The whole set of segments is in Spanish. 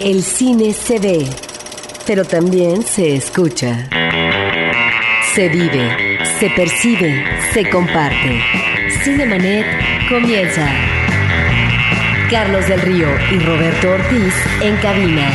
El cine se ve, pero también se escucha. Se vive, se percibe, se comparte. CinemaNet comienza. Carlos del Río y Roberto Ortiz en cabina.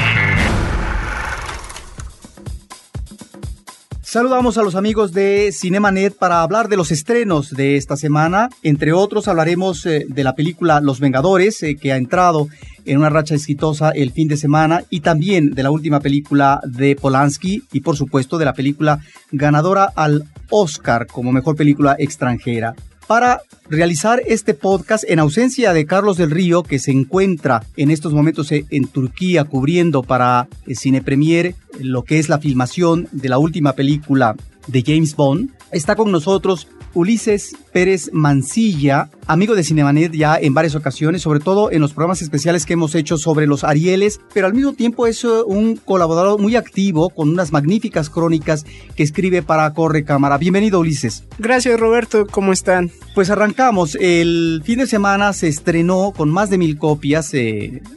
Saludamos a los amigos de CinemaNet para hablar de los estrenos de esta semana. Entre otros hablaremos de la película Los Vengadores, que ha entrado en una racha exitosa el fin de semana, y también de la última película de Polanski y por supuesto de la película ganadora al Oscar como mejor película extranjera. Para realizar este podcast en ausencia de Carlos del Río, que se encuentra en estos momentos en Turquía cubriendo para Cine Premiere lo que es la filmación de la última película de James Bond, está con nosotros Ulises Pérez Mancilla, amigo de CinemaNet ya en varias ocasiones, sobre todo en los programas especiales que hemos hecho sobre los Arieles, pero al mismo tiempo es un colaborador muy activo con unas magníficas crónicas que escribe para Corre Cámara. Bienvenido, Ulises. Gracias, Roberto. ¿Cómo están? Pues arrancamos. El fin de semana se estrenó con más de 1,000 copias,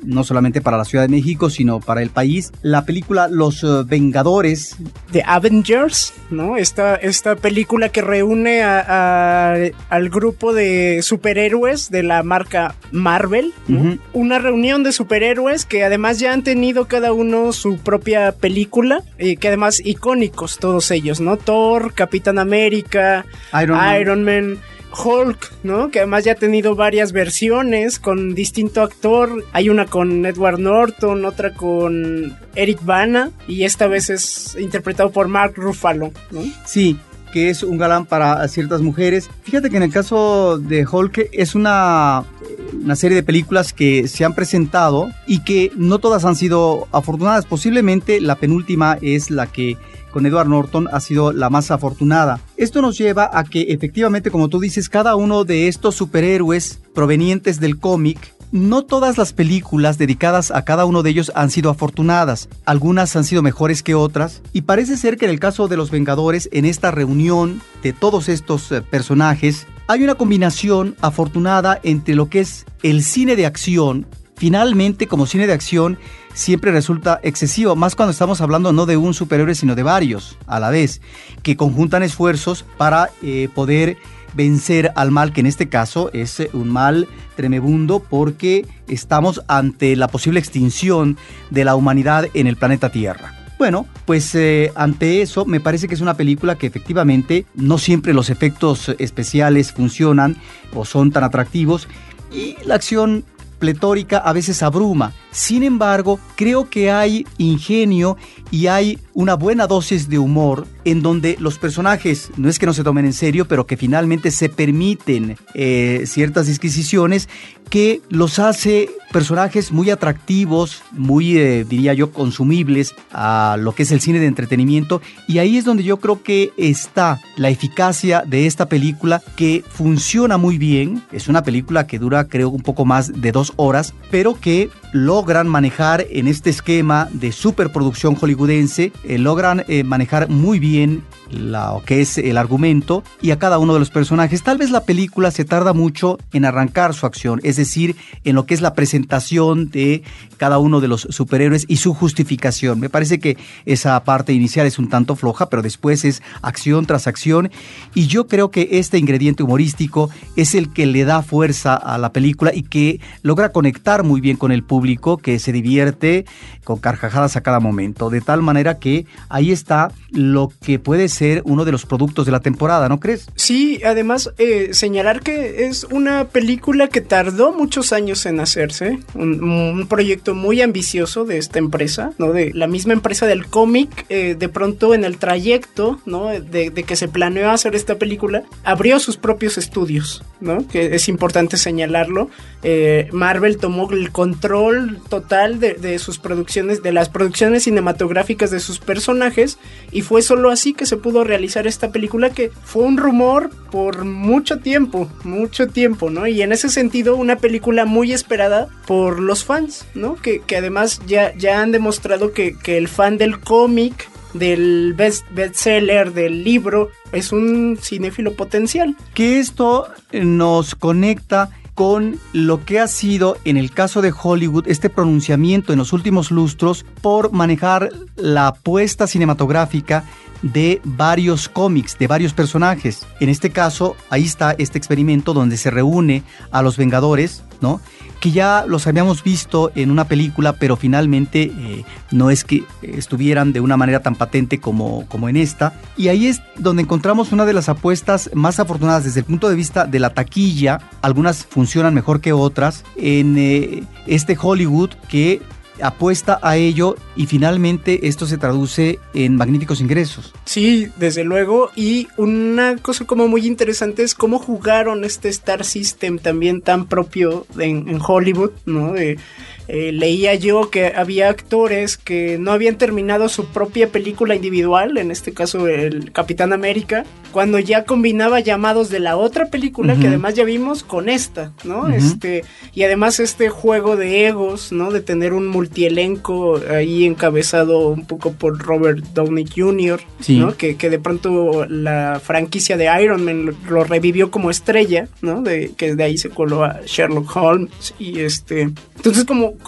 no solamente para la Ciudad de México, sino para el país, la película Los Vengadores. The Avengers, ¿no? Esta película que reúne al grupo de superhéroes de la marca Marvel, ¿no? Uh-huh. Una reunión de superhéroes que además ya han tenido cada uno su propia película, que además icónicos todos ellos, ¿no? Thor, Capitán América, Iron Man, Hulk, ¿no? Que además ya ha tenido varias versiones con distinto actor. Hay una con Edward Norton, otra con Eric Bana, y esta vez es interpretado por Mark Ruffalo, ¿no? Sí, que es un galán para ciertas mujeres. Fíjate que en el caso de Hulk es una serie de películas que se han presentado y que no todas han sido afortunadas. Posiblemente la penúltima es la que con Edward Norton ha sido la más afortunada. Esto nos lleva a que efectivamente, como tú dices, cada uno de estos superhéroes provenientes del cómic, no todas las películas dedicadas a cada uno de ellos han sido afortunadas. Algunas han sido mejores que otras, y parece ser que en el caso de Los Vengadores, en esta reunión de todos estos personajes, hay una combinación afortunada entre lo que es el cine de acción. Finalmente, como cine de acción, siempre resulta excesivo, más cuando estamos hablando no de un superhéroe, sino de varios a la vez, que conjuntan esfuerzos para poder vencer al mal, que en este caso es un mal tremebundo porque estamos ante la posible extinción de la humanidad en el planeta Tierra. Bueno, pues ante eso me parece que es una película que efectivamente no siempre los efectos especiales funcionan o son tan atractivos, y la acción pletórica a veces abruma. Sin embargo, creo que hay ingenio y hay una buena dosis de humor en donde los personajes no es que no se tomen en serio, pero que finalmente se permiten ciertas disquisiciones que los hace personajes muy atractivos, muy, diría yo, consumibles a lo que es el cine de entretenimiento. Y ahí es donde yo creo que está la eficacia de esta película, que funciona muy bien. Es una película que dura, creo, un poco más de 2 horas, pero que logran manejar en este esquema de superproducción hollywoodense, logran manejar muy bien lo que es el argumento y a cada uno de los personajes. Tal vez la película se tarda mucho en arrancar su acción, es decir, en lo que es la presentación de cada uno de los superhéroes y su justificación. Me parece que esa parte inicial es un tanto floja, pero después es acción tras acción, y yo creo que este ingrediente humorístico es el que le da fuerza a la película y que logra conectar muy bien con el público, que se divierte con carcajadas a cada momento, de tal manera que ahí está lo que puede ser uno de los productos de la temporada, ¿no crees? Sí, además señalar que es una película que tardó muchos años en hacerse, un proyecto muy ambicioso de esta empresa, ¿no? De la misma empresa del cómic, de pronto en el trayecto, ¿no? De que se planeó hacer esta película, abrió sus propios estudios, ¿no? Que es importante señalarlo. Marvel tomó el control total de sus producciones, de las producciones cinematográficas de sus personajes, y fue solo así que se pudo realizar esta película, que fue un rumor por mucho tiempo, ¿no? Y en ese sentido, una película muy esperada por los fans, ¿no? Que además ya han demostrado que el fan del cómic, del bestseller, del libro, es un cinéfilo potencial. Que esto nos conecta con lo que ha sido, en el caso de Hollywood, este pronunciamiento en los últimos lustros por manejar la apuesta cinematográfica de varios cómics, de varios personajes. En este caso, ahí está este experimento donde se reúne a los Vengadores, ¿no?, que ya los habíamos visto en una película, pero finalmente no es que estuvieran de una manera tan patente como en esta. Y ahí es donde encontramos una de las apuestas más afortunadas desde el punto de vista de la taquilla. Algunas funcionan mejor que otras en este Hollywood que apuesta a ello, y finalmente esto se traduce en magníficos ingresos. Sí, desde luego, y una cosa como muy interesante es cómo jugaron este Star System también tan propio en Hollywood, ¿no? Leía yo que había actores que no habían terminado su propia película individual, en este caso el Capitán América, cuando ya combinaba llamados de la otra película, uh-huh, que además ya vimos, con esta, ¿no? Uh-huh. Y además este juego de egos, ¿no?, de tener un multielenco ahí encabezado un poco por Robert Downey Jr., sí, ¿no?, que de pronto la franquicia de Iron Man lo revivió como estrella, ¿no?, que de ahí se coló a Sherlock Holmes, y entonces como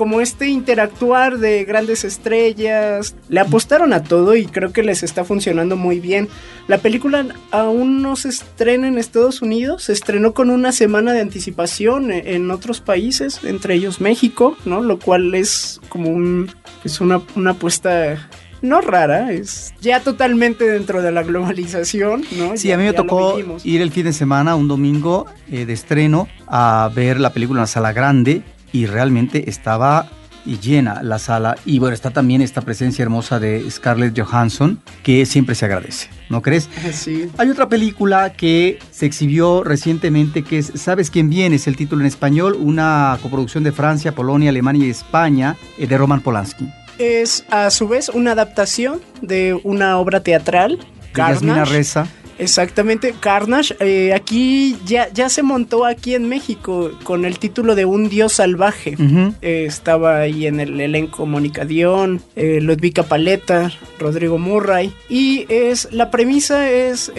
interactuar de grandes estrellas, le apostaron a todo y creo que les está funcionando muy bien. La película aún no se estrena en Estados Unidos, se estrenó con una semana de anticipación en otros países, entre ellos México, ¿no?, lo cual es como una apuesta no rara, es ya totalmente dentro de la globalización, ¿no? Sí, a mí me tocó ir el fin de semana, un domingo de estreno, a ver la película en la sala grande, y realmente estaba llena la sala. Y bueno, está también esta presencia hermosa de Scarlett Johansson, que siempre se agradece, ¿no crees? Sí. Hay otra película que se exhibió recientemente que es ¿Sabes quién viene? Es el título en español, una coproducción de Francia, Polonia, Alemania y España, de Roman Polanski. Es a su vez una adaptación de una obra teatral, Carnage, de Yasmina Reza. Exactamente, Carnage, aquí ya se montó aquí en México con el título de Un Dios Salvaje. Uh-huh. Estaba ahí en el elenco Mónica Dion, Ludvika Paleta, Rodrigo Murray, y la premisa es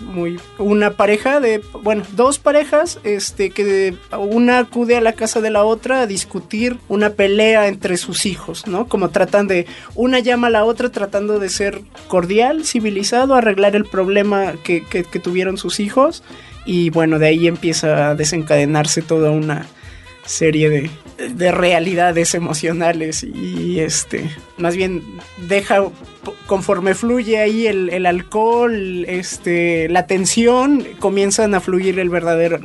muy una pareja dos parejas, que una acude a la casa de la otra a discutir una pelea entre sus hijos, ¿no? Como una llama a la otra tratando de ser cordial, civilizado, arreglar el problema que tuvieron sus hijos, y bueno, de ahí empieza a desencadenarse toda una serie de realidades emocionales, y más bien deja, conforme fluye ahí el alcohol, la tensión, comienzan a fluir la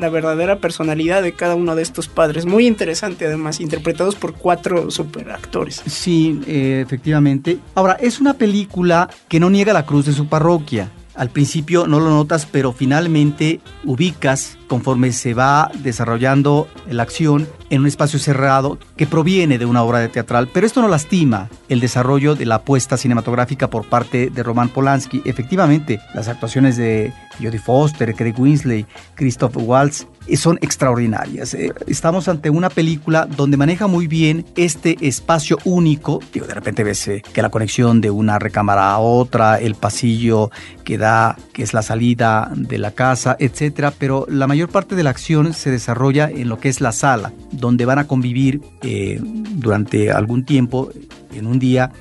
verdadera personalidad de cada uno de estos padres. Muy interesante, además, interpretados por 4 superactores. Sí, efectivamente. Ahora, es una película que no niega la cruz de su parroquia. Al principio no lo notas, pero finalmente ubicas, conforme se va desarrollando la acción, en un espacio cerrado que proviene de una obra de teatral. Pero esto no lastima el desarrollo de la apuesta cinematográfica por parte de Roman Polanski. Efectivamente, las actuaciones de Jodie Foster, Kate Winslet, Christoph Waltz son extraordinarias. Estamos ante una película donde maneja muy bien este espacio único. De repente ves que la conexión de una recámara a otra, el pasillo que es la salida de la casa, etcétera. Pero la mayor parte de la acción se desarrolla en lo que es la sala, donde van a convivir durante algún tiempo, en un día,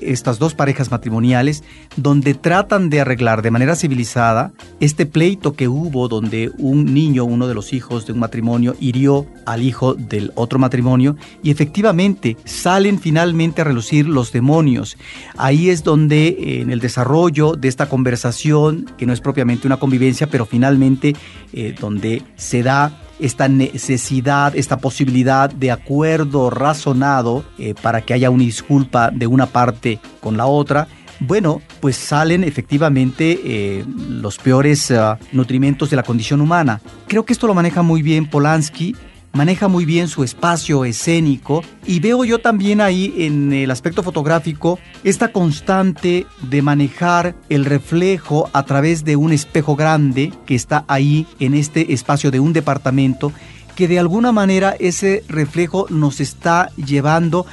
estas 2 parejas matrimoniales, donde tratan de arreglar de manera civilizada este pleito que hubo donde un niño, uno de los hijos de un matrimonio, hirió al hijo del otro matrimonio, y efectivamente salen finalmente a relucir los demonios. Ahí es donde en el desarrollo de esta conversación, que no es propiamente una convivencia, pero finalmente donde se da esta necesidad, esta posibilidad de acuerdo razonado para que haya una disculpa de una parte con la otra, bueno, pues salen efectivamente los peores nutrimentos de la condición humana. Creo que esto lo maneja muy bien Polanski, maneja muy bien su espacio escénico, y veo yo también ahí en el aspecto fotográfico esta constante de manejar el reflejo a través de un espejo grande que está ahí en este espacio de un departamento, que de alguna manera ese reflejo nos está llevando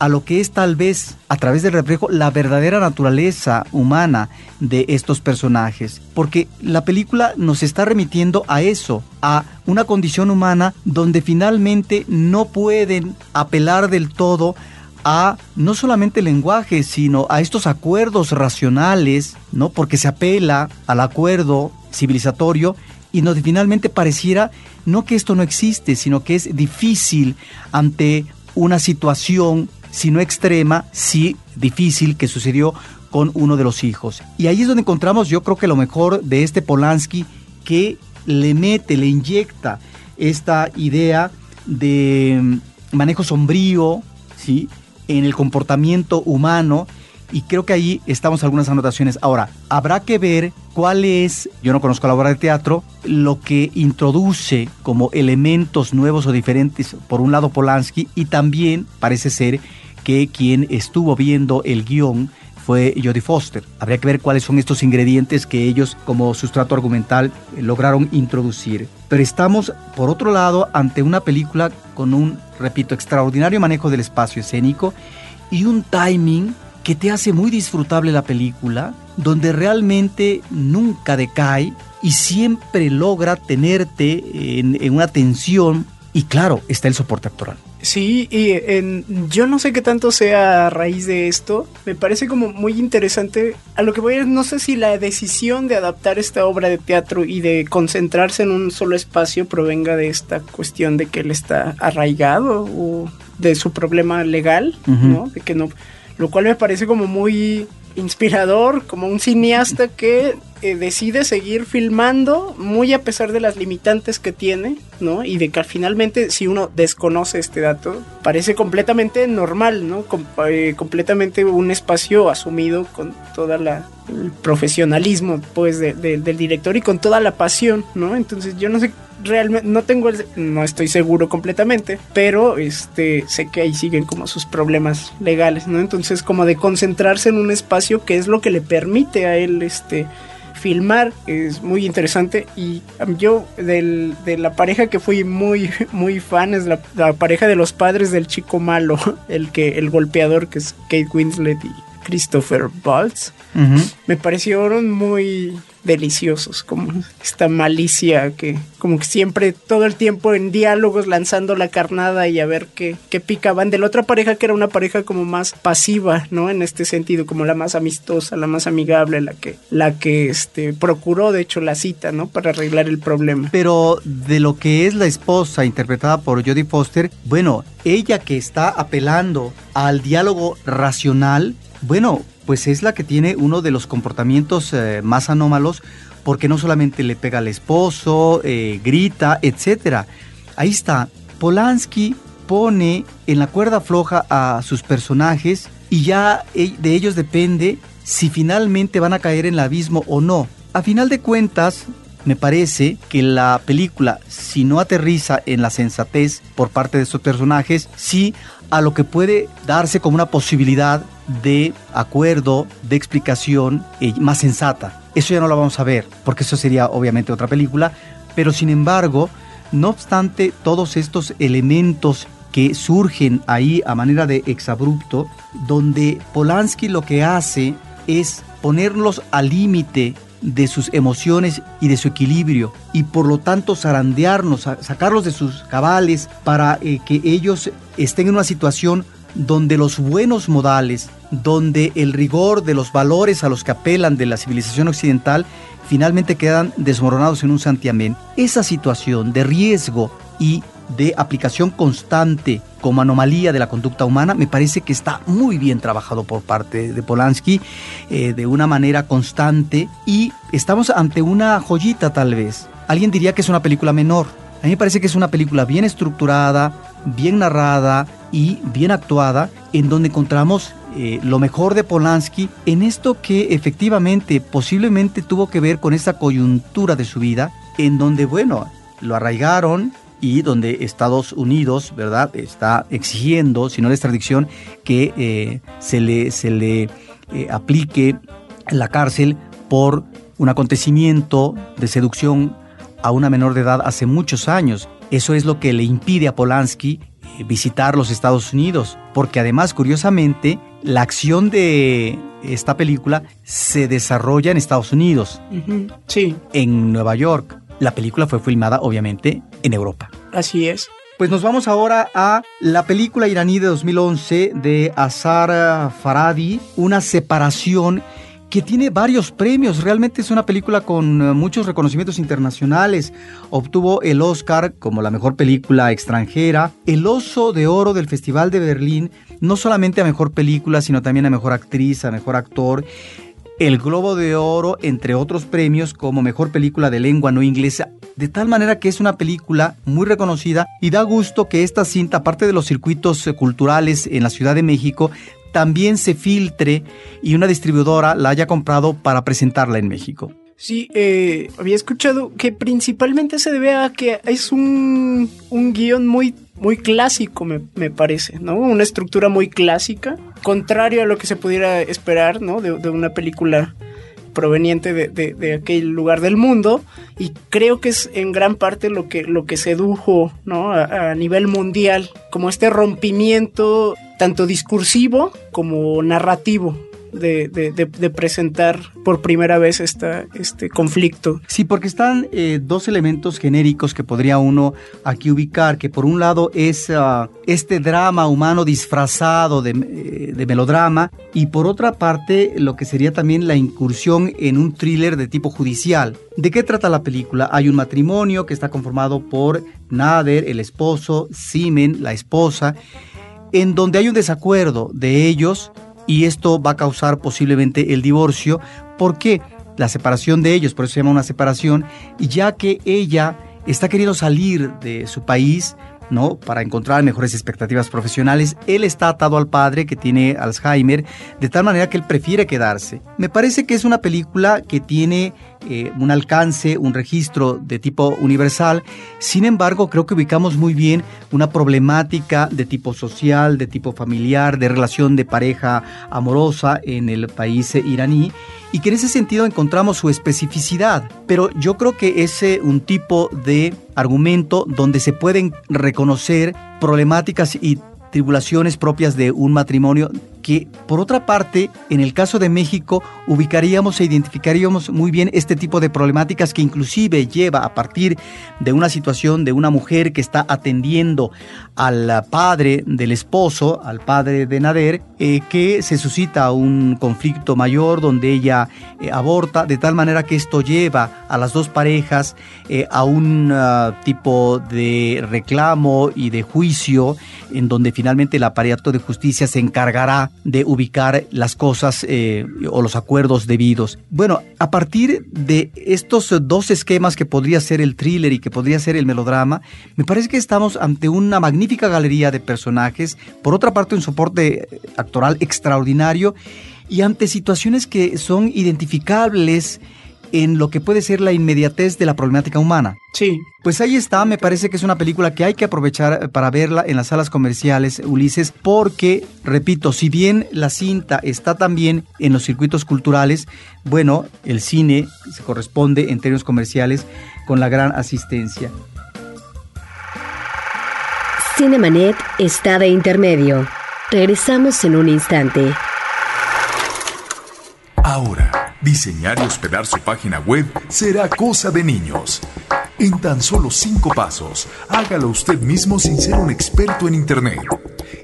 a lo que es tal vez, a través del reflejo, la verdadera naturaleza humana de estos personajes. Porque la película nos está remitiendo a eso, a una condición humana donde finalmente no pueden apelar del todo a no solamente el lenguaje, sino a estos acuerdos racionales, ¿no? Porque se apela al acuerdo civilizatorio y donde finalmente pareciera no que esto no existe, sino que es difícil ante una situación, si no extrema, sí difícil, que sucedió con uno de los hijos. Y ahí es donde encontramos, yo creo que lo mejor de este Polanski, que le mete, le inyecta esta idea de manejo sombrío, ¿sí?, en el comportamiento humano. Y creo que ahí estamos algunas anotaciones. Ahora, habrá que ver cuál es, yo no conozco la obra de teatro, lo que introduce como elementos nuevos o diferentes, por un lado Polanski, y también parece ser que quien estuvo viendo el guión fue Jodie Foster. Habría que ver cuáles son estos ingredientes que ellos, como sustrato argumental, lograron introducir. Pero estamos, por otro lado, ante una película con un, repito, extraordinario manejo del espacio escénico y un timing que te hace muy disfrutable la película, donde realmente nunca decae y siempre logra tenerte en una tensión. Y claro, está el soporte actoral. Sí, y yo no sé qué tanto sea a raíz de esto. Me parece como muy interesante. A lo que voy a ir, no sé si la decisión de adaptar esta obra de teatro y de concentrarse en un solo espacio provenga de esta cuestión de que él está arraigado o de su problema legal, ¿no? De que no... Lo cual me parece como muy inspirador, como un cineasta que decide seguir filmando muy a pesar de las limitantes que tiene, ¿no? Y de que finalmente, si uno desconoce este dato, parece completamente normal, ¿no? Completamente un espacio asumido con toda el profesionalismo, pues, del director y con toda la pasión, ¿no? Entonces yo no sé, realmente no estoy seguro completamente, pero sé que ahí siguen como sus problemas legales, ¿no? Entonces, como de concentrarse en un espacio que es lo que le permite a él filmar, es muy interesante. Y yo de la pareja que fui muy muy fan es la pareja de los padres del chico malo, el golpeador, que es Kate Winslet y Christoph Waltz. Me parecieron muy deliciosos, como esta malicia que como que siempre todo el tiempo en diálogos lanzando la carnada y a ver qué picaban de la otra pareja, que era una pareja como más pasiva, ¿no? En este sentido, como la más amistosa, la más amigable, la que procuró de hecho la cita, ¿no? Para arreglar el problema. Pero de lo que es la esposa interpretada por Jodie Foster, bueno, ella que está apelando al diálogo racional, bueno, pues es la que tiene uno de los comportamientos más anómalos, porque no solamente le pega al esposo, grita, etc. Ahí está, Polanski pone en la cuerda floja a sus personajes y ya de ellos depende si finalmente van a caer en el abismo o no. A final de cuentas, me parece que la película, si no aterriza en la sensatez por parte de estos personajes, sí a lo que puede darse como una posibilidad de acuerdo, de explicación más sensata. Eso ya no lo vamos a ver, porque eso sería obviamente otra película, pero sin embargo, no obstante todos estos elementos que surgen ahí a manera de exabrupto, donde Polanski lo que hace es ponerlos al límite de sus emociones y de su equilibrio, y por lo tanto zarandearnos, sacarlos de sus cabales para que ellos estén en una situación donde los buenos modales, donde el rigor de los valores a los que apelan de la civilización occidental, finalmente quedan desmoronados en un santiamén. Esa situación de riesgo y de aplicación constante como anomalía de la conducta humana, me parece que está muy bien trabajado por parte de Polanski, de una manera constante, y estamos ante una joyita tal vez. Alguien diría que es una película menor. A mí me parece que es una película bien estructurada, bien narrada y bien actuada, en donde encontramos lo mejor de Polanski en esto que efectivamente posiblemente tuvo que ver con esa coyuntura de su vida, en donde, bueno, lo arraigaron, y donde Estados Unidos, ¿verdad?, está exigiendo, si no la extradición, que se le aplique la cárcel por un acontecimiento de seducción a una menor de edad hace muchos años. Eso es lo que le impide a Polanski visitar los Estados Unidos, porque además, curiosamente, la acción de esta película se desarrolla en Estados Unidos, sí, en Nueva York. La película fue filmada, obviamente, en Europa. Así es. Pues nos vamos ahora a la película iraní de 2011 de Azar Farhadi, Una separación, que tiene varios premios. Realmente es una película con muchos reconocimientos internacionales. Obtuvo el Oscar como la mejor película extranjera, el Oso de Oro del Festival de Berlín, no solamente a mejor película, sino también a mejor actriz, a mejor actor, el Globo de Oro, entre otros premios, como mejor película de lengua no inglesa. De tal manera que es una película muy reconocida y da gusto que esta cinta, aparte de los circuitos culturales en la Ciudad de México, también se filtre y una distribuidora la haya comprado para presentarla en México. Sí, había escuchado que principalmente se debe a que es un guión muy clásico, me parece, ¿no? Una estructura muy clásica, contrario a lo que se pudiera esperar, ¿no? De una película proveniente de aquel lugar del mundo, y creo que es en gran parte lo que sedujo, ¿no? a nivel mundial, como este rompimiento tanto discursivo como narrativo de presentar por primera vez este conflicto. Sí, porque están dos elementos genéricos que podría uno aquí ubicar, que por un lado es este drama humano disfrazado de melodrama, y por otra parte lo que sería también la incursión en un thriller de tipo judicial. ¿De qué trata la película? Hay un matrimonio que está conformado por Nader, el esposo, Simen, la esposa, en donde hay un desacuerdo de ellos, y esto va a causar posiblemente el divorcio. ¿Por qué? La separación de ellos, por eso se llama Una separación, ya que ella está queriendo salir de su país, ¿no? Para encontrar mejores expectativas profesionales. Él está atado al padre, que tiene Alzheimer, de tal manera que él prefiere quedarse. Me parece que es una película que tiene un alcance, un registro de tipo universal. Sin embargo, creo que ubicamos muy bien una problemática de tipo social, de tipo familiar, de relación de pareja amorosa en el país iraní, y que en ese sentido encontramos su especificidad. Pero yo creo que es un tipo de argumento donde se pueden reconocer problemáticas y tribulaciones propias de un matrimonio que, por otra parte, en el caso de México, ubicaríamos e identificaríamos muy bien este tipo de problemáticas que inclusive lleva a partir de una situación de una mujer que está atendiendo al padre del esposo, al padre de Nader, que se suscita un conflicto mayor donde ella aborta, de tal manera que esto lleva a las dos parejas a un tipo de reclamo y de juicio, en donde finalmente el aparato de justicia se encargará de ubicar las cosas o los acuerdos debidos. Bueno, a partir de estos dos esquemas que podría ser el thriller y que podría ser el melodrama, me parece que estamos ante una magnífica galería de personajes, por otra parte un soporte actoral extraordinario, y ante situaciones que son identificables en lo que puede ser la inmediatez de la problemática humana. Sí. Pues ahí está, me parece que es una película que hay que aprovechar para verla en las salas comerciales, Ulises, porque, repito, si bien la cinta está también en los circuitos culturales, bueno, el cine se corresponde en términos comerciales con la gran asistencia. CinemaNet está de intermedio. Regresamos en un instante. Ahora, diseñar y hospedar su página web será cosa de niños. En tan solo 5 pasos, hágalo usted mismo sin ser un experto en Internet.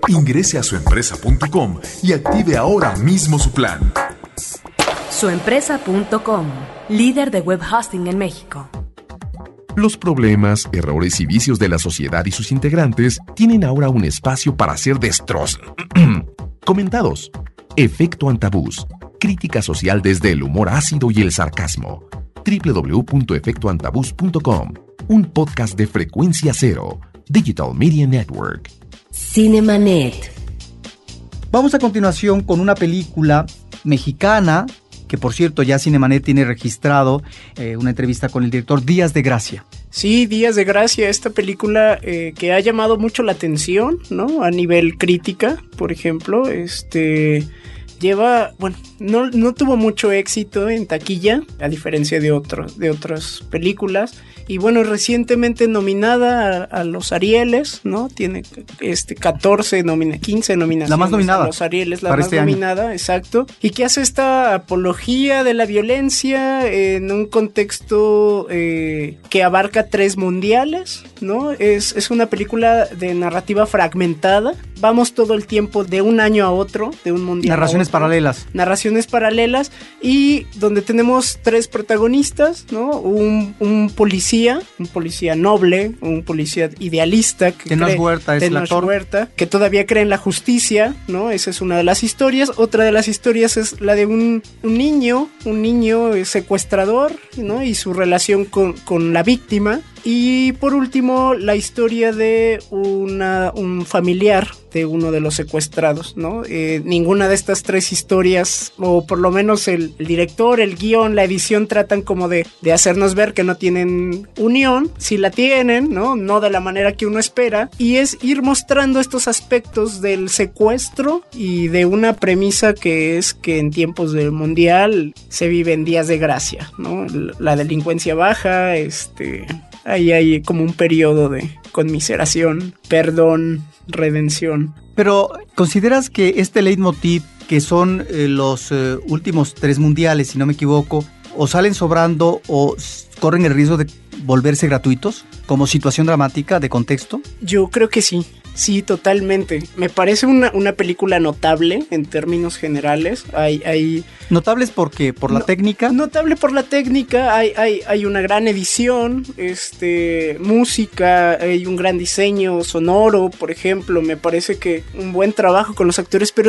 Ingrese a suempresa.com y active ahora mismo su plan. Suempresa.com, líder de web hosting en México. Los problemas, errores y vicios de la sociedad y sus integrantes tienen ahora un espacio para ser destrozados. Comentados. Efecto Antabús. Crítica social desde el humor ácido y el sarcasmo. www.efectoantabús.com. Un podcast de Frecuencia Cero, Digital Media Network. CinemaNet. Vamos a continuación con una película mexicana, que por cierto ya CinemaNet tiene registrado una entrevista con el director, Días de Gracia. Sí, Días de Gracia, esta película que ha llamado mucho la atención, ¿no? A nivel crítica, por ejemplo, lleva, bueno, no tuvo mucho éxito en taquilla, a diferencia de otras películas. Y bueno, recientemente nominada a los Arieles, ¿no? Tiene 15 nominaciones. La más nominada. A los Arieles, la más nominada, exacto. Y que hace esta apología de la violencia en un contexto que abarca 3 mundiales, ¿no? Es una película de narrativa fragmentada. Vamos todo el tiempo de un año a otro, de un mundial. Narraciones paralelas. Narraciones paralelas, y donde tenemos 3 protagonistas, ¿no? Un policía noble, un policía idealista. Tenoch Huerta es el actor. Tenoch Huerta, que todavía cree en la justicia, ¿no? Esa es una de las historias. Otra de las historias es la de un niño secuestrador, ¿no? Y su relación con la víctima. Y por último, la historia de un familiar de uno de los secuestrados, ¿no? Ninguna de estas 3 historias, o por lo menos el director, el guión, la edición, tratan como de hacernos ver que no tienen unión. Si la tienen, ¿no? No de la manera que uno espera. Y es ir mostrando estos aspectos del secuestro y de una premisa que es que en tiempos del mundial se viven días de gracia, ¿no? La delincuencia baja, ahí hay como un periodo de conmiseración, perdón, redención. Pero, ¿consideras que este leitmotiv, que son los últimos 3 mundiales, si no me equivoco, o salen sobrando o corren el riesgo de volverse gratuitos como situación dramática de contexto? Yo creo que sí. Sí, totalmente. Me parece una película notable en términos generales. ¿Notables por qué? ¿Por la técnica? Notable por la técnica. Hay una gran edición, música, hay un gran diseño sonoro, por ejemplo. Me parece que un buen trabajo con los actores, pero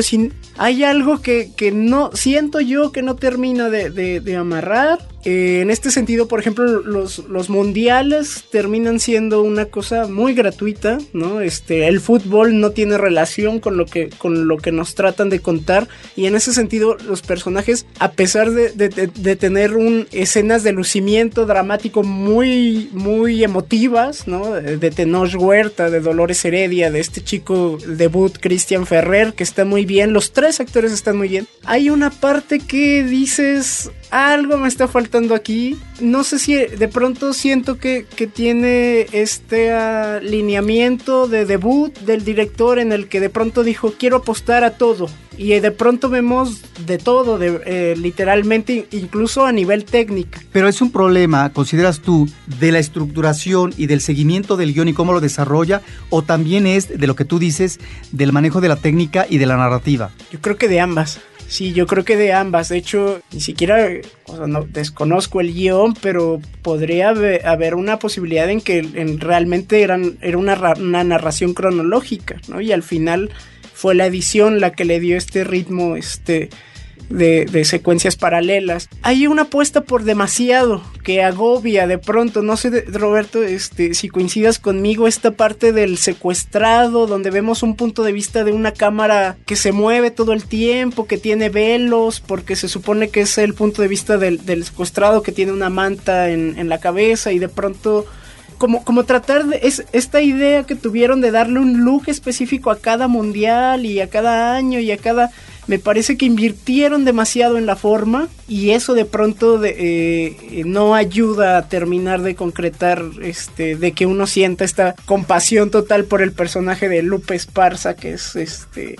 hay algo que no, siento yo que no termina de amarrar. En este sentido, por ejemplo, los mundiales terminan siendo una cosa muy gratuita, ¿no? El fútbol no tiene relación con lo que nos tratan de contar, y en ese sentido los personajes, a pesar de tener escenas de lucimiento dramático muy, muy emotivas, ¿no? De Tenoch Huerta, de Dolores Heredia, de este chico debut Cristian Ferrer, que está muy bien, los 3 actores están muy bien. Hay una parte que dices, algo me está faltando aquí. No sé si de pronto siento que tiene este alineamiento de debut del director, en el que de pronto dijo, quiero apostar a todo. Y de pronto vemos de todo, literalmente, incluso a nivel técnico. Pero es un problema, ¿consideras tú, de la estructuración y del seguimiento del guión y cómo lo desarrolla? ¿O también es de lo que tú dices, del manejo de la técnica y de la narrativa? Yo creo que de ambas. Sí, yo creo que de ambas. De hecho, ni siquiera, desconozco el guión, pero podría haber una posibilidad en que realmente era una narración cronológica, ¿no? Y al final fue la edición la que le dio este ritmo, de secuencias paralelas. Hay una apuesta por demasiado que agobia de pronto. No sé, Roberto, si coincidas conmigo, esta parte del secuestrado, donde vemos un punto de vista de una cámara que se mueve todo el tiempo, que tiene velos, porque se supone que es el punto de vista del secuestrado, que tiene una manta en la cabeza, y de pronto como tratar de esta idea que tuvieron de darle un look específico a cada mundial y a cada año y a cada... Me parece que invirtieron demasiado en la forma, y eso de pronto no ayuda a terminar de concretar, de que uno sienta esta compasión total por el personaje de Lupe Esparza, que es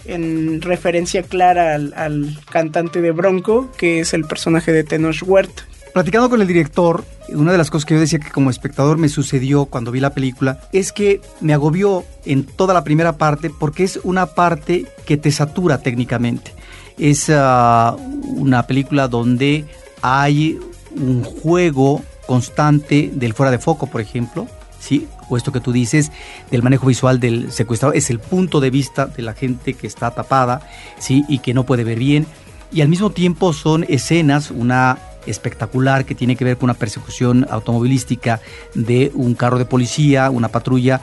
en referencia clara al cantante de Bronco, que es el personaje de Tenoch Huerta. Platicando con el director, una de las cosas que yo decía que como espectador me sucedió cuando vi la película es que me agobió en toda la primera parte, porque es una parte que te satura técnicamente. Es una película donde hay un juego constante del fuera de foco, por ejemplo, ¿sí? O esto que tú dices del manejo visual del secuestrado, es el punto de vista de la gente que está tapada, ¿sí? Y que no puede ver bien, y al mismo tiempo son escenas, una espectacular que tiene que ver con una persecución automovilística de un carro de policía, una patrulla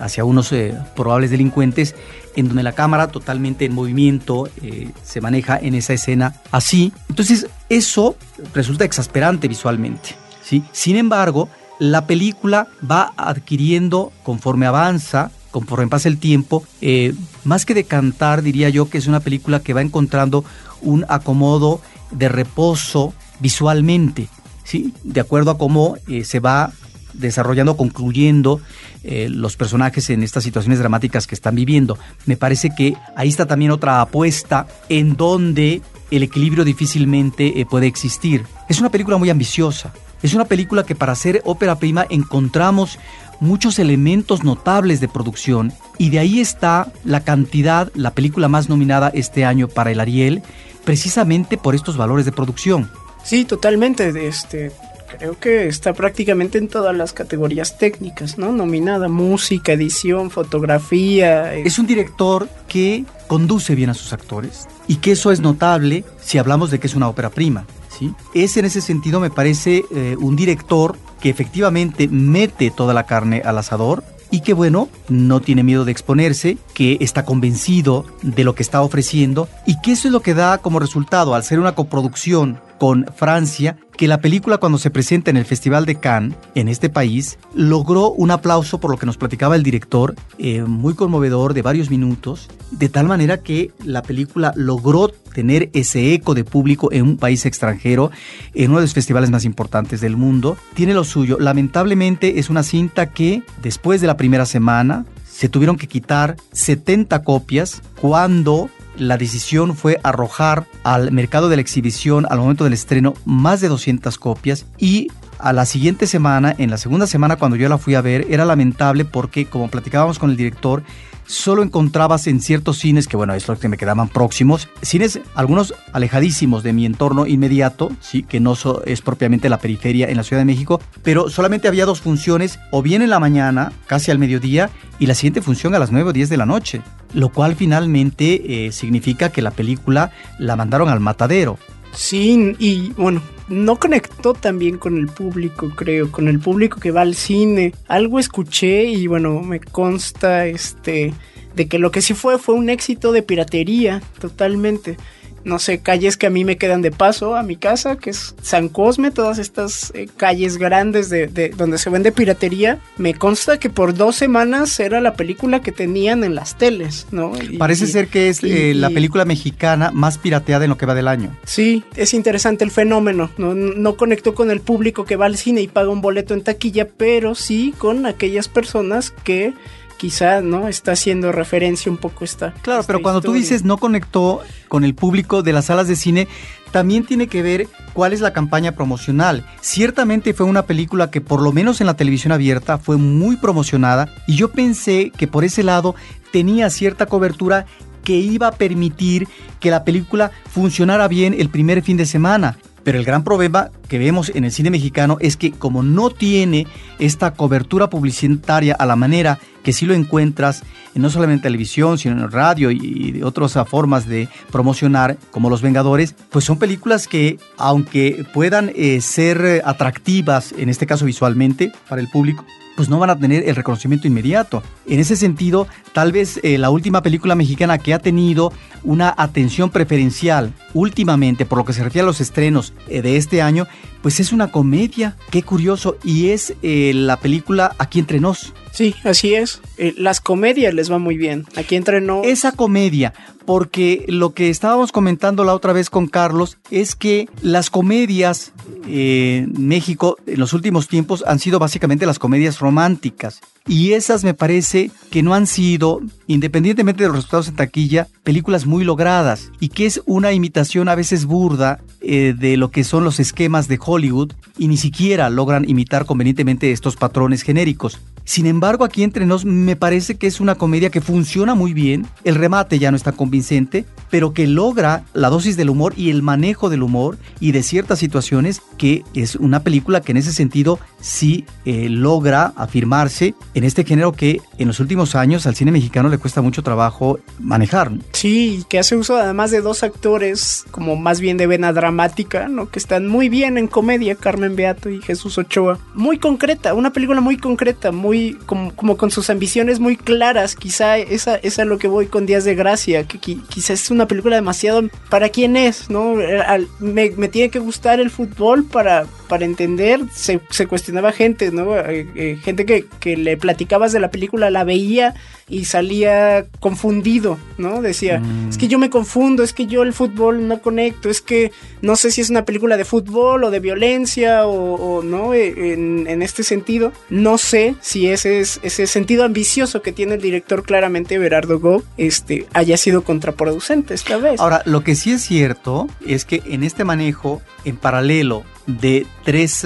hacia unos probables delincuentes, en donde la cámara totalmente en movimiento se maneja en esa escena así. Entonces eso resulta exasperante visualmente, ¿sí? Sin embargo, la película va adquiriendo, conforme avanza, conforme pasa el tiempo, más que decantar, diría yo que es una película que va encontrando un acomodo de reposo visualmente, ¿sí? De acuerdo a cómo se va desarrollando, concluyendo los personajes en estas situaciones dramáticas que están viviendo. Me parece que ahí está también otra apuesta en donde el equilibrio difícilmente puede existir. Es una película muy ambiciosa, es una película que para ser ópera prima encontramos muchos elementos notables de producción, y de ahí está la cantidad, la película más nominada este año para el Ariel, precisamente por estos valores de producción. Sí, totalmente, creo que está prácticamente en todas las categorías técnicas, ¿no? Nominada, música, edición, fotografía. Es un director que conduce bien a sus actores y que eso es notable si hablamos de que es una ópera prima, ¿sí? Es en ese sentido, me parece, un director que efectivamente mete toda la carne al asador y que, bueno, no tiene miedo de exponerse, que está convencido de lo que está ofreciendo y que eso es lo que da como resultado, al ser una coproducción con Francia, que la película cuando se presenta en el Festival de Cannes, en este país, logró un aplauso, por lo que nos platicaba el director, muy conmovedor, de varios minutos, de tal manera que la película logró tener ese eco de público en un país extranjero, en uno de los festivales más importantes del mundo. Tiene lo suyo. Lamentablemente es una cinta que, después de la primera semana, se tuvieron que quitar 70 copias cuando la decisión fue arrojar al mercado de la exhibición, al momento del estreno, más de 200 copias. Y a la siguiente semana, en la segunda semana, cuando yo la fui a ver, era lamentable porque, como platicábamos con el director, solo encontrabas en ciertos cines, que bueno, es los que me quedaban próximos, cines algunos alejadísimos de mi entorno inmediato, sí, que no es propiamente la periferia en la Ciudad de México, pero solamente había dos funciones, o bien en la mañana, casi al mediodía, y la siguiente función a las 9 o 10 de la noche, lo cual finalmente significa que la película la mandaron al matadero. Sí, y bueno, no conectó tan bien con el público, creo, con el público que va al cine. Algo escuché y bueno, me consta de que lo que sí fue un éxito de piratería, totalmente. No sé, calles que a mí me quedan de paso a mi casa, que es San Cosme, todas estas calles grandes de donde se vende piratería. Me consta que por 2 semanas era la película que tenían en las teles, ¿no? Parece ser que es la película mexicana más pirateada en lo que va del año. Sí, es interesante el fenómeno, ¿no? No conectó con el público que va al cine y paga un boleto en taquilla, pero sí con aquellas personas que quizá, ¿no?, está haciendo referencia un poco esta. Claro, pero cuando historia. Tú dices no conectó con el público de las salas de cine, también tiene que ver cuál es la campaña promocional. Ciertamente fue una película que, por lo menos en la televisión abierta, fue muy promocionada, y yo pensé que por ese lado tenía cierta cobertura que iba a permitir que la película funcionara bien el primer fin de semana. Pero el gran problema que vemos en el cine mexicano es que, como no tiene esta cobertura publicitaria a la manera que sí lo encuentras, no solamente en televisión, sino en radio y otras formas de promocionar, como Los Vengadores, pues son películas que, aunque puedan ser atractivas, en este caso visualmente, para el público, pues no van a tener el reconocimiento inmediato. En ese sentido, tal vez la última película mexicana que ha tenido una atención preferencial últimamente, por lo que se refiere a los estrenos de este año, pues es una comedia. Qué curioso. Y es la película Aquí entre nos. Sí, así es. Las comedias les va muy bien. Aquí entre nos. Esa comedia, porque lo que estábamos comentando la otra vez con Carlos es que las comedias en México en los últimos tiempos han sido básicamente las comedias románticas. Y esas me parece que no han sido, independientemente de los resultados en taquilla, películas muy logradas, y que es una imitación a veces burda de lo que son los esquemas de Hollywood, y ni siquiera logran imitar convenientemente estos patrones genéricos. Sin embargo, Aquí entre nos me parece que es una comedia que funciona muy bien, el remate ya no es tan convincente, pero que logra la dosis del humor y el manejo del humor y de ciertas situaciones, que es una película que en ese sentido sí logra afirmarse en este género que en los últimos años al cine mexicano le cuesta mucho trabajo manejar. Sí, que hace uso además de 2 actores como más bien de vena dramática, ¿no?, que están muy bien en comedia, Carmen Beato y Jesús Ochoa. Muy concreta, una película muy concreta, muy como con sus ambiciones muy claras. Quizá esa es lo que voy con Días de Gracia, que quizá es una película demasiado para quién es, ¿no? Me tiene que gustar el fútbol para entender, se cuestionaba gente, ¿no? Gente que le platicabas de la película, la veía y salía confundido, ¿no? Decía, es que yo me confundo, es que yo el fútbol no conecto, es que no sé si es una película de fútbol o de violencia o no, en este sentido. No sé si ese sentido ambicioso que tiene el director claramente Berardo Go haya sido contraproducente esta vez. Ahora, lo que sí es cierto es que en este manejo, en paralelo de tres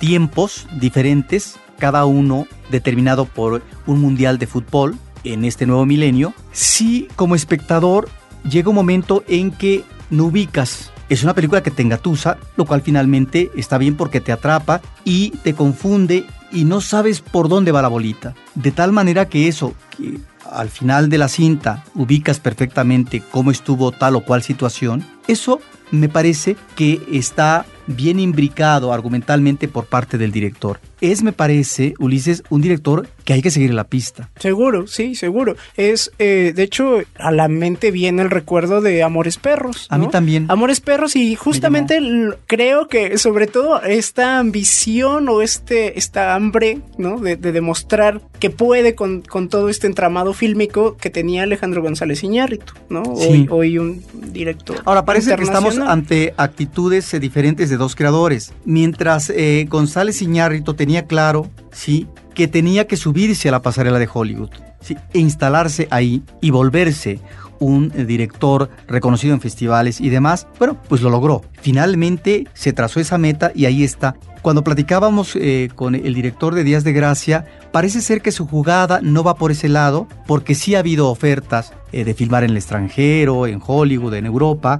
tiempos diferentes, cada uno determinado por un mundial de fútbol en este nuevo milenio, sí, como espectador llega un momento en que no ubicas. Es una película que te engatusa, lo cual finalmente está bien porque te atrapa y te confunde y no sabes por dónde va la bolita. De tal manera que eso, que al final de la cinta ubicas perfectamente cómo estuvo tal o cual situación, eso me parece que está bien imbricado argumentalmente por parte del director. Es, me parece, Ulises, un director que hay que seguir la pista. Seguro, sí, seguro. Es, de hecho, a la mente viene el recuerdo de Amores Perros, ¿no? A mí también. Amores Perros, y justamente creo que sobre todo esta ambición o esta hambre, ¿no? De demostrar que puede con todo este entramado fílmico que tenía Alejandro González Iñárritu, ¿no? Sí. Hoy un director. Ahora parece que estamos ante actitudes diferentes de dos creadores. Mientras González Iñárritu tenía claro, sí, que tenía que subirse a la pasarela de Hollywood, ¿sí? E instalarse ahí y volverse un director reconocido en festivales y demás. Bueno, pues lo logró. Finalmente se trazó esa meta y ahí está. Cuando platicábamos con el director de Días de Gracia, parece ser que su jugada no va por ese lado, porque sí ha habido ofertas de filmar en el extranjero, en Hollywood, en Europa,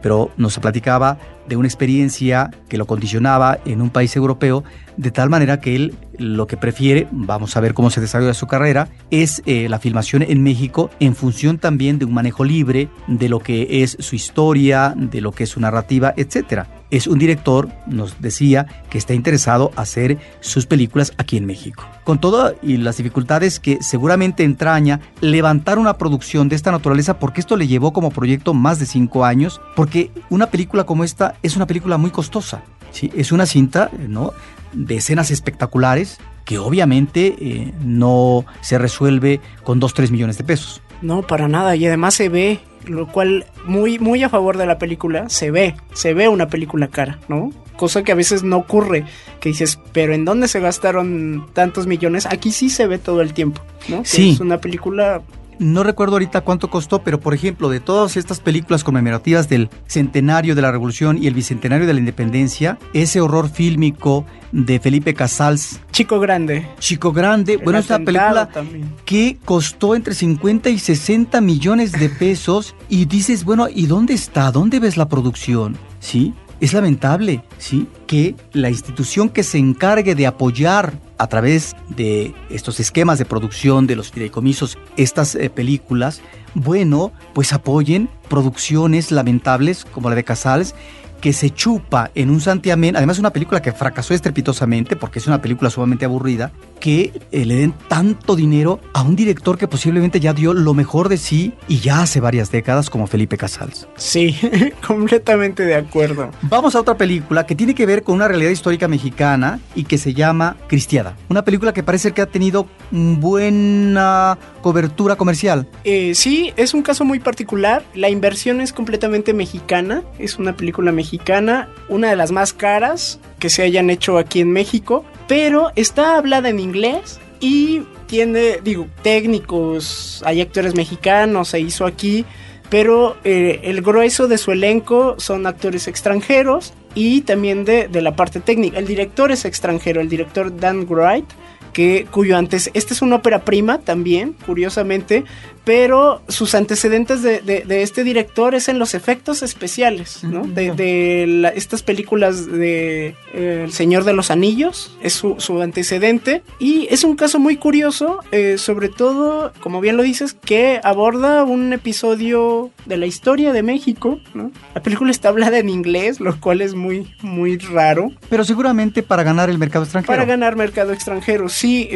pero nos platicaba de una experiencia que lo condicionaba en un país europeo, de tal manera que él lo que prefiere, vamos a ver cómo se desarrolla su carrera, es la filmación en México, en función también de un manejo libre de lo que es su historia, de lo que es su narrativa, etcétera. Es un director, nos decía, que está interesado en hacer sus películas aquí en México. Con todo y las dificultades que seguramente entraña levantar una producción de esta naturaleza, porque esto le llevó como proyecto más de 5 años, porque una película como esta es una película muy costosa, ¿sí? Es una cinta, ¿no?, de escenas espectaculares que obviamente no se resuelve con 2-3 millones de pesos. No, para nada, y además se ve, lo cual muy, muy a favor de la película, se ve una película cara, ¿no? Cosa que a veces no ocurre, que dices, pero ¿en dónde se gastaron tantos millones? Aquí sí se ve todo el tiempo, ¿no? Sí. Es una película... No recuerdo ahorita cuánto costó, pero por ejemplo, de todas estas películas conmemorativas del centenario de la Revolución y el bicentenario de la Independencia, ese horror fílmico de Felipe Casals, Chico Grande, bueno, esta película también, que costó entre 50 y 60 millones de pesos, y dices, bueno, ¿y dónde está? ¿Dónde ves la producción? ¿Sí? Es lamentable, ¿sí?, que la institución que se encargue de apoyar a través de estos esquemas de producción de los fideicomisos estas películas, bueno, pues apoyen producciones lamentables como la de Casals, que se chupa en un santiamén. Además, es una película que fracasó estrepitosamente, porque es una película sumamente aburrida, que le den tanto dinero a un director que posiblemente ya dio lo mejor de sí y ya hace varias décadas, como Felipe Casals. Sí, completamente de acuerdo. Vamos a otra película que tiene que ver con una realidad histórica mexicana y que se llama Cristiada. Una película que parece que ha tenido buena cobertura comercial. Sí, es un caso muy particular. La inversión es completamente mexicana. Es una película mexicana, una de las más caras que se hayan hecho aquí en México, pero está hablada en inglés y tiene, técnicos, hay actores mexicanos, se hizo aquí, pero el grueso de su elenco son actores extranjeros y también de la parte técnica. El director es extranjero, el director Dan Wright, cuyo antes... Esta es una ópera prima también, curiosamente, pero sus antecedentes de este director es en los efectos especiales, ¿no? Estas películas de El Señor de los Anillos, es su antecedente, y es un caso muy curioso, sobre todo, como bien lo dices, que aborda un episodio de la historia de México, ¿no? La película está hablada en inglés, lo cual es muy, muy raro. Pero seguramente para ganar mercado extranjero, sí,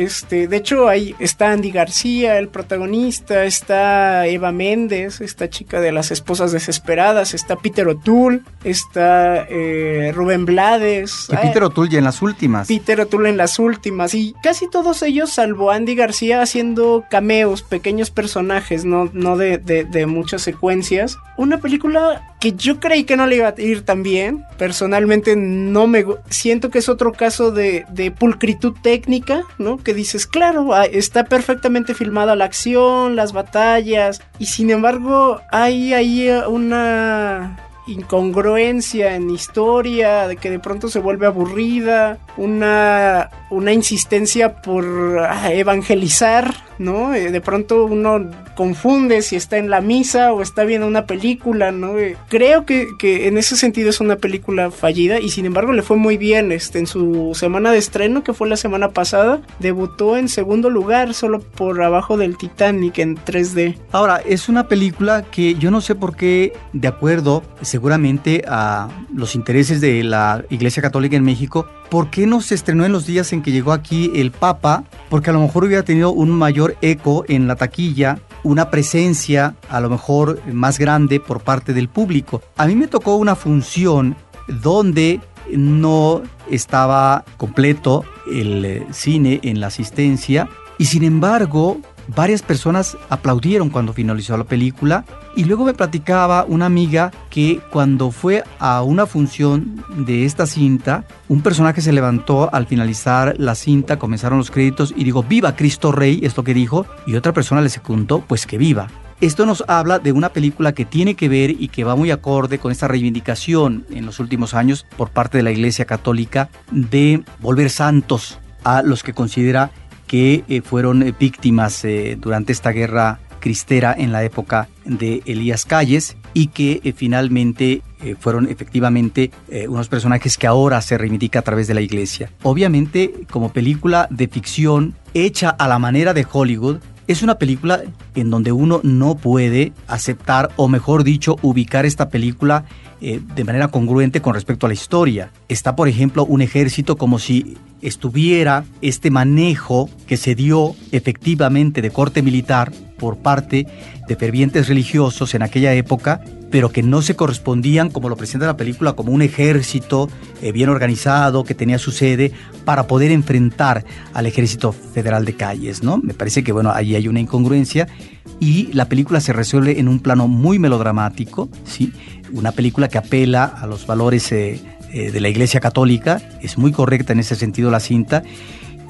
de hecho ahí está Andy García, el protagonista, está Eva Méndez, esta chica de las esposas desesperadas, está Peter O'Toole, está Rubén Blades. Que Peter O'Toole ya en las últimas. Peter O'Toole en las últimas, y casi todos ellos, salvo Andy García, haciendo cameos, pequeños personajes, no de muchas secuencias. Una película que yo creí que no le iba a ir tan bien. Personalmente no me... Siento que es otro caso de pulcritud técnica, ¿no? Que dices, claro, está perfectamente filmada la acción, las batallas, y sin embargo hay ahí una incongruencia en historia, de que de pronto se vuelve aburrida, una insistencia por evangelizar, ¿no? De pronto uno confunde si está en la misa o está viendo una película, ¿no? Creo que en ese sentido es una película fallida, y sin embargo le fue muy bien, en su semana de estreno, que fue la semana pasada, debutó en segundo lugar, solo por abajo del Titanic en 3D. Ahora, es una película que yo no sé por qué, de acuerdo seguramente a los intereses de la Iglesia Católica en México, ¿por qué no se estrenó en los días en que llegó aquí el Papa? Porque a lo mejor hubiera tenido un mayor eco en la taquilla, una presencia a lo mejor más grande por parte del público. A mí me tocó una función donde no estaba completo el cine en la asistencia, y sin embargo varias personas aplaudieron cuando finalizó la película. Y luego me platicaba una amiga que cuando fue a una función de esta cinta, un personaje se levantó al finalizar la cinta, comenzaron los créditos y dijo, "Viva Cristo Rey", es lo que dijo, y otra persona le secundó, "Pues que viva". Esto nos habla de una película que tiene que ver y que va muy acorde con esta reivindicación en los últimos años por parte de la Iglesia Católica de volver santos a los que considera que fueron víctimas durante esta guerra cristera en la época de Elías Calles, y que finalmente fueron efectivamente unos personajes que ahora se reivindica a través de la Iglesia. Obviamente, como película de ficción hecha a la manera de Hollywood, es una película en donde uno no puede aceptar, o mejor dicho, ubicar esta película de manera congruente con respecto a la historia. Está, por ejemplo, un ejército como si estuviera este manejo que se dio efectivamente de corte militar por parte de fervientes religiosos en aquella época, pero que no se correspondían, como lo presenta la película, como un ejército bien organizado que tenía su sede para poder enfrentar al ejército federal de Calles, ¿no? Me parece que, bueno, ahí hay una incongruencia, y la película se resuelve en un plano muy melodramático, ¿sí? Una película que apela a los valores de la Iglesia Católica, es muy correcta en ese sentido la cinta.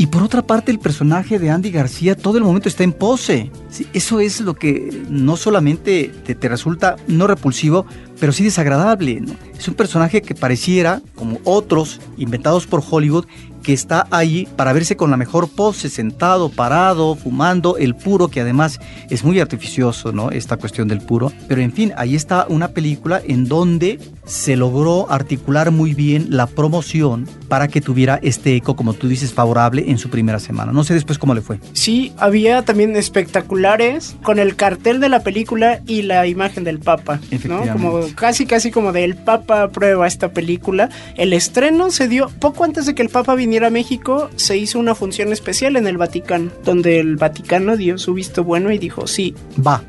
Y por otra parte, el personaje de Andy García todo el momento está en pose. Sí, eso es lo que no solamente te resulta no repulsivo, pero sí desagradable, ¿no? Es un personaje que pareciera, como otros inventados por Hollywood, que está ahí para verse con la mejor pose, sentado, parado, fumando el puro, que además es muy artificioso, ¿no? Esta cuestión del puro. Pero en fin, ahí está una película en donde se logró articular muy bien la promoción para que tuviera este eco, como tú dices, favorable en su primera semana. No sé después cómo le fue. Sí, había también espectaculares con el cartel de la película y la imagen del Papa, ¿no? Como casi como del Papa aprueba esta película. El estreno se dio poco antes de que el Papa viniera a México. Se hizo una función especial en el Vaticano, donde el Vaticano dio su visto bueno y dijo, sí, va,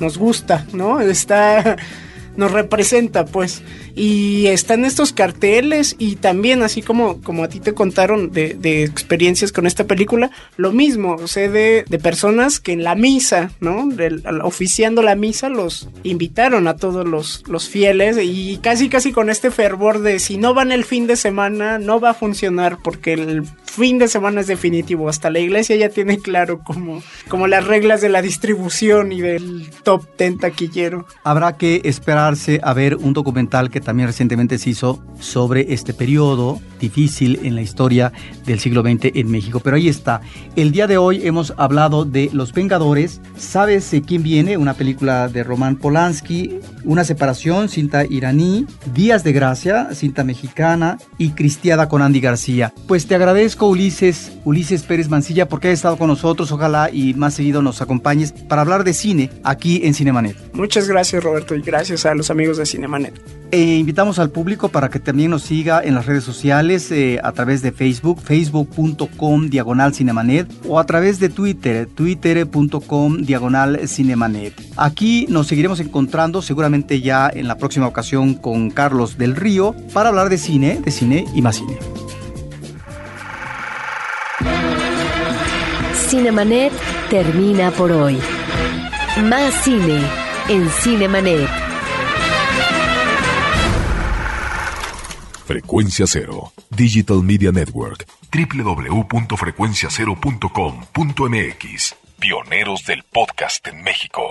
nos gusta, ¿no? Está... nos representa, pues, y están estos carteles, y también así como a ti te contaron de experiencias con esta película, lo mismo, o sea, de personas que en la misa, ¿no? Oficiando la misa, los invitaron a todos los fieles, y casi con este fervor de si no van el fin de semana, no va a funcionar, porque el fin de semana es definitivo, hasta la Iglesia ya tiene claro como las reglas de la distribución y del top 10 taquillero. Habrá que esperar a ver un documental que también recientemente se hizo sobre este periodo difícil en la historia del siglo XX en México. Pero ahí está. El día de hoy hemos hablado de Los Vengadores. ¿Sabes quién viene? Una película de Roman Polanski, Una separación, cinta iraní, Días de Gracia, cinta mexicana, y Cristiada con Andy García. Pues te agradezco, Ulises Pérez Mancilla, porque has estado con nosotros. Ojalá y más seguido nos acompañes para hablar de cine aquí en CinemaNet. Muchas gracias, Roberto, y gracias a para los amigos de CinemaNet. Invitamos al público para que también nos siga en las redes sociales a través de Facebook, facebook.com/CinemaNet, o a través de Twitter, twitter.com/CinemaNet. Aquí nos seguiremos encontrando seguramente ya en la próxima ocasión con Carlos del Río para hablar de cine y más cine. CinemaNet termina por hoy. Más cine en CinemaNet. Frecuencia Cero, Digital Media Network, www.frecuenciacero.com.mx, pioneros del podcast en México.